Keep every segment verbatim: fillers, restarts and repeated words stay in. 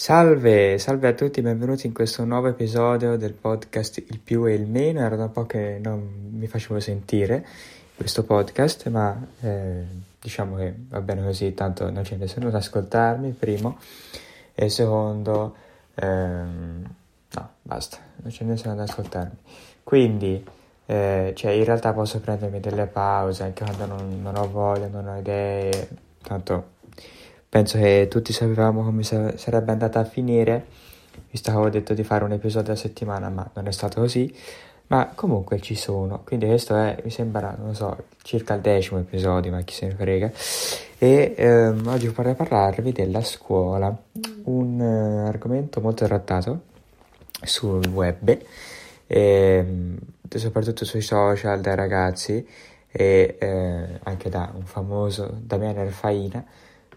Salve, salve a tutti, benvenuti in questo nuovo episodio del podcast Il Più e il Meno. Era da un po' che non mi facevo sentire questo podcast, ma eh, diciamo che va bene così, tanto non c'è nessuno ad ascoltarmi, primo, e secondo, ehm, no, basta, non c'è nessuno ad ascoltarmi. Quindi, eh, cioè in realtà posso prendermi delle pause, anche quando non, non ho voglia, non ho idee, tanto... Penso che tutti sapevamo come sarebbe andata a finire, visto che avevo detto di fare un episodio a settimana, ma non è stato così. Ma comunque ci sono, quindi questo è, mi sembra, non so, circa il decimo episodio, ma chi se ne frega. E ehm, oggi vorrei parlarvi della scuola, un eh, argomento molto trattato sul web, ehm, soprattutto sui social dai ragazzi e eh, anche da un famoso Damiano Er Faina,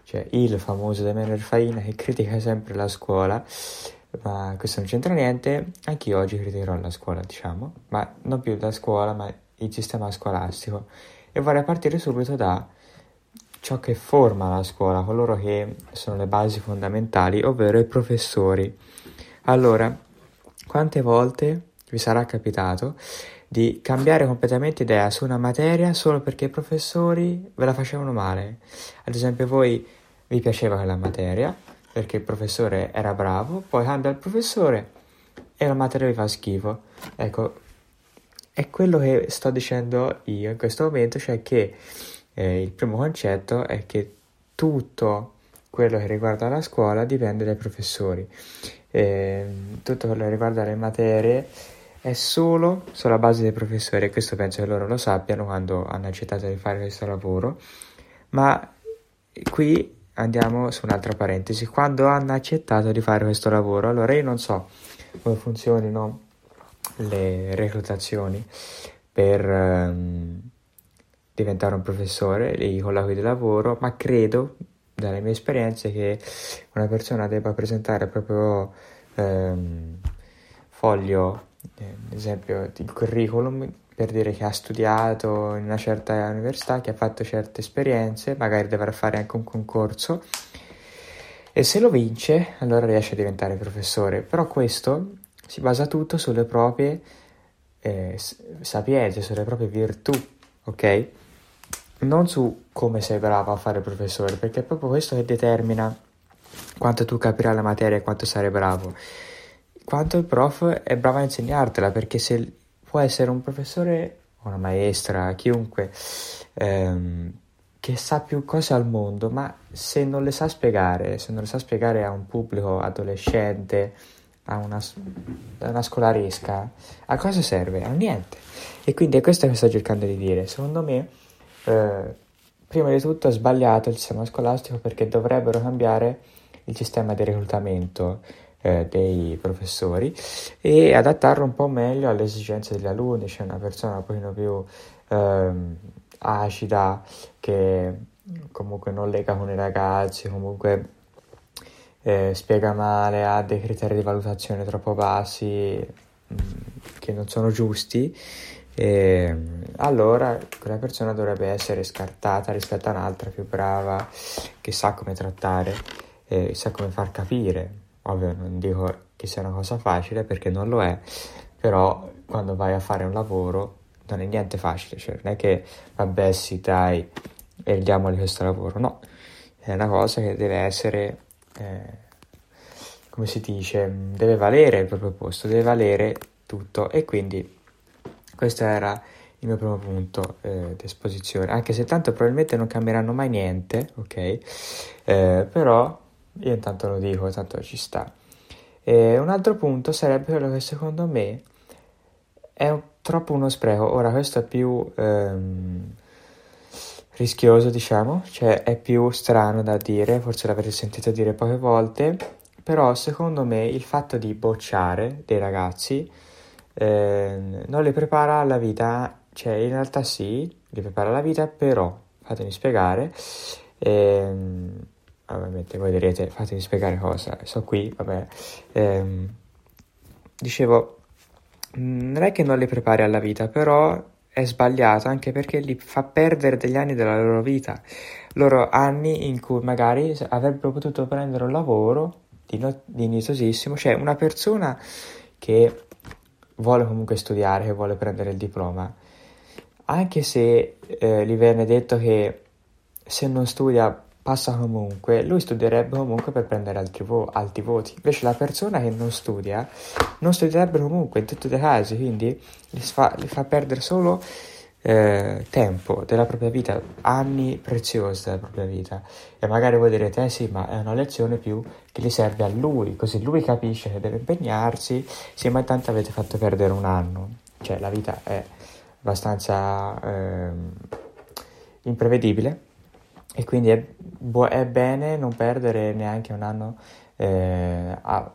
cioè il famoso Damiano Er Faina, che critica sempre la scuola, ma questo non c'entra niente. Anch'io oggi criticherò la scuola, diciamo, ma non più la scuola, ma il sistema scolastico, e vorrei partire subito da ciò che forma la scuola, coloro che sono le basi fondamentali, ovvero i professori. Allora, quante volte vi sarà capitato di cambiare completamente idea su una materia solo perché i professori ve la facevano male? Ad esempio, voi vi piaceva quella materia perché il professore era bravo, poi cambia il professore e la materia vi fa schifo. Ecco, è quello che sto dicendo io in questo momento, cioè che eh, il primo concetto è che tutto quello che riguarda la scuola dipende dai professori. Eh, tutto quello che riguarda le materie è solo sulla base dei professori, e questo penso che loro lo sappiano quando hanno accettato di fare questo lavoro. Ma qui andiamo su un'altra parentesi: quando hanno accettato di fare questo lavoro, allora io non so come funzionino le reclutazioni per ehm, diventare un professore, i colloqui di lavoro, ma credo dalle mie esperienze che una persona debba presentare proprio ehm, foglio, ad esempio il curriculum, per dire che ha studiato in una certa università, che ha fatto certe esperienze, magari dovrà fare anche un concorso, e se lo vince allora riesce a diventare professore. Però questo si basa tutto sulle proprie eh, sapienze, sulle proprie virtù, ok? Non su come sei bravo a fare professore, perché è proprio questo che determina quanto tu capirai la materia e quanto sarai bravo, quanto il prof è bravo a insegnartela, perché se può essere un professore o una maestra, chiunque, ehm, che sa più cose al mondo, ma se non le sa spiegare, se non le sa spiegare a un pubblico adolescente, a una, a una scolaresca, a cosa serve? A niente. E quindi è questo che sto cercando di dire. Secondo me, eh, prima di tutto è sbagliato il sistema scolastico, perché dovrebbero cambiare il sistema di reclutamento dei professori e adattarlo un po' meglio alle esigenze degli alunni, cioè una persona un pochino più ehm, acida, che comunque non lega con i ragazzi, comunque eh, spiega male, ha dei criteri di valutazione troppo bassi, mh, che non sono giusti, e allora quella persona dovrebbe essere scartata rispetto a un'altra più brava, che sa come trattare, eh, sa come far capire. Ovvio, non dico che sia una cosa facile, perché non lo è, però quando vai a fare un lavoro non è niente facile, cioè non è che vabbè sì dai e diamogli questo lavoro, no, è una cosa che deve essere, eh, come si dice, deve valere il proprio posto, deve valere tutto. E quindi questo era il mio primo punto eh, di esposizione, anche se tanto probabilmente non cambieranno mai niente, ok, eh, però... Io intanto lo dico, tanto ci sta. E un altro punto sarebbe quello che secondo me è un, troppo uno spreco. Ora, questo è più ehm, rischioso, diciamo, cioè è più strano da dire, forse l'avrete sentito dire poche volte, però secondo me il fatto di bocciare dei ragazzi ehm, non li prepara alla vita, cioè in realtà sì, li prepara alla vita, però, fatemi spiegare, ehm, ovviamente voi direte fatemi spiegare cosa, so qui, vabbè, eh, dicevo, non è che non li prepari alla vita, però è sbagliato, anche perché li fa perdere degli anni della loro vita, loro anni in cui magari avrebbero potuto prendere un lavoro dignitosissimo, c'è una persona che vuole comunque studiare, che vuole prendere il diploma, anche se eh, gli viene detto che se non studia passa comunque, lui studierebbe comunque per prendere altri, vo- alti voti. Invece la persona che non studia, non studierebbe comunque in tutti i casi, quindi gli fa, gli fa perdere solo eh, tempo della propria vita, anni preziosi della propria vita. E magari voi direte, eh sì, ma è una lezione più che gli serve a lui, così lui capisce che deve impegnarsi, sì, ma intanto avete fatto perdere un anno. Cioè la vita è abbastanza eh, imprevedibile, e quindi è, bu- è bene non perdere neanche un anno eh, a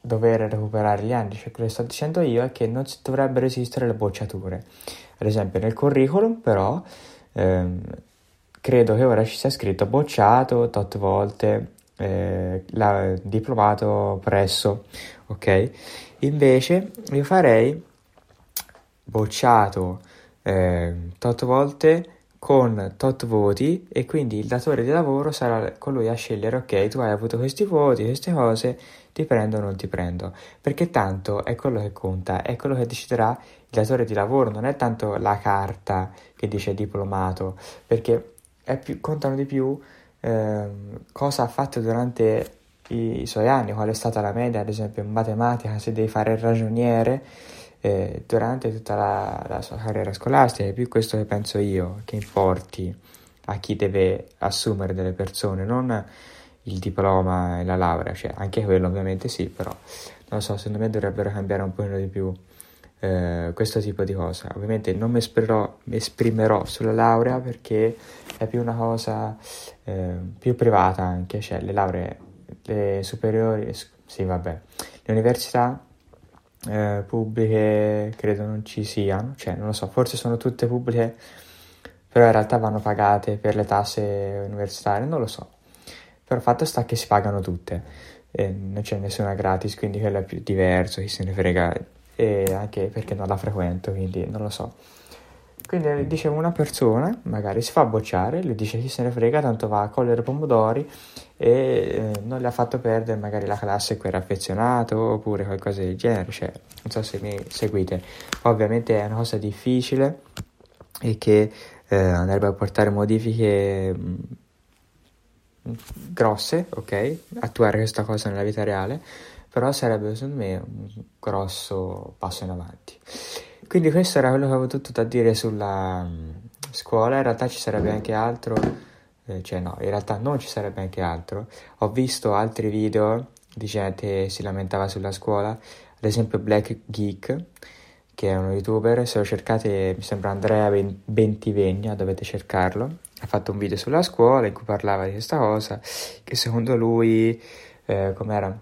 dover recuperare gli anni. Cioè, quello che sto dicendo io è che non si dovrebbero esistere le bocciature. Ad esempio nel curriculum però ehm, credo che ora ci sia scritto bocciato tot volte, eh, la, diplomato presso, ok? Invece io farei bocciato eh, tot volte con tot voti, e quindi il datore di lavoro sarà colui a scegliere, ok, tu hai avuto questi voti, queste cose, ti prendo o non ti prendo, perché tanto è quello che conta, è quello che deciderà il datore di lavoro, non è tanto la carta che dice diplomato, perché è più, contano di più eh, cosa ha fatto durante i, i suoi anni, qual è stata la media, ad esempio in matematica se devi fare il ragioniere, Eh, durante tutta la, la sua carriera scolastica. È più questo che penso io che importi a chi deve assumere delle persone, non il diploma e la laurea, cioè anche quello ovviamente sì, però non lo so, secondo me dovrebbero cambiare un pochino di più eh, questo tipo di cosa. Ovviamente non mi esprimerò, mi esprimerò sulla laurea perché è più una cosa eh, più privata anche, cioè le lauree, le superiori, sì vabbè, le università Eh, pubbliche credo non ci siano, cioè non lo so, forse sono tutte pubbliche però in realtà vanno pagate per le tasse universitarie, non lo so, però fatto sta che si pagano tutte, eh, non c'è nessuna gratis, quindi quella è più diverso, chi se ne frega, e anche perché non la frequento, quindi non lo so. Quindi dice una persona, magari si fa bocciare, lui dice chi se ne frega, tanto va a cogliere pomodori, e eh, non le ha fatto perdere magari la classe a cui era affezionato oppure qualcosa del genere, cioè non so se mi seguite. Ovviamente è una cosa difficile e che eh, andrebbe a portare modifiche mh, grosse, ok? Attuare questa cosa nella vita reale, però sarebbe secondo me un grosso passo in avanti. Quindi questo era quello che avevo tutto da dire sulla mh, scuola. In realtà ci sarebbe anche altro, cioè no, in realtà non ci sarebbe anche altro. Ho visto altri video di gente che si lamentava sulla scuola, ad esempio Black Geek, che è uno youtuber, se lo cercate mi sembra Andrea Bentivegna, dovete cercarlo, ha fatto un video sulla scuola in cui parlava di questa cosa, che secondo lui eh, com'era?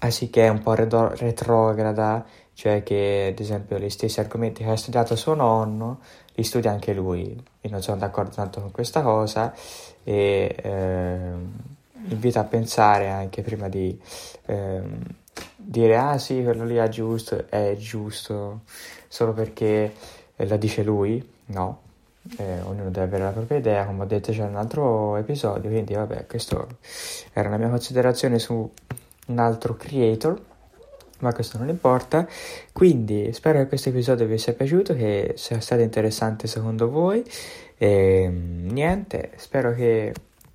Ah sì, che è un po' retrograda, cioè che ad esempio gli stessi argomenti che ha studiato suo nonno li studia anche lui, e non sono d'accordo tanto con questa cosa, e eh, invito a pensare anche prima di eh, dire ah sì, quello lì è giusto, è giusto solo perché la dice lui, no, eh, ognuno deve avere la propria idea, come ho detto c'è un altro episodio, quindi vabbè, questo era una mia considerazione su un altro creator, ma questo non importa. Quindi spero che questo episodio vi sia piaciuto, che sia stato interessante secondo voi, e niente, spero che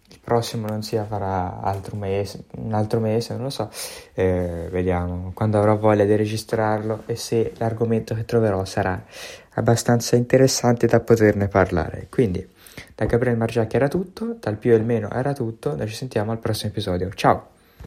il prossimo non sia farà altro mese, un altro mese, non lo so, eh, vediamo quando avrò voglia di registrarlo e se l'argomento che troverò sarà abbastanza interessante da poterne parlare. Quindi da Gabriel Margiacchi era tutto, dal più e il meno era tutto, noi ci sentiamo al prossimo episodio, ciao!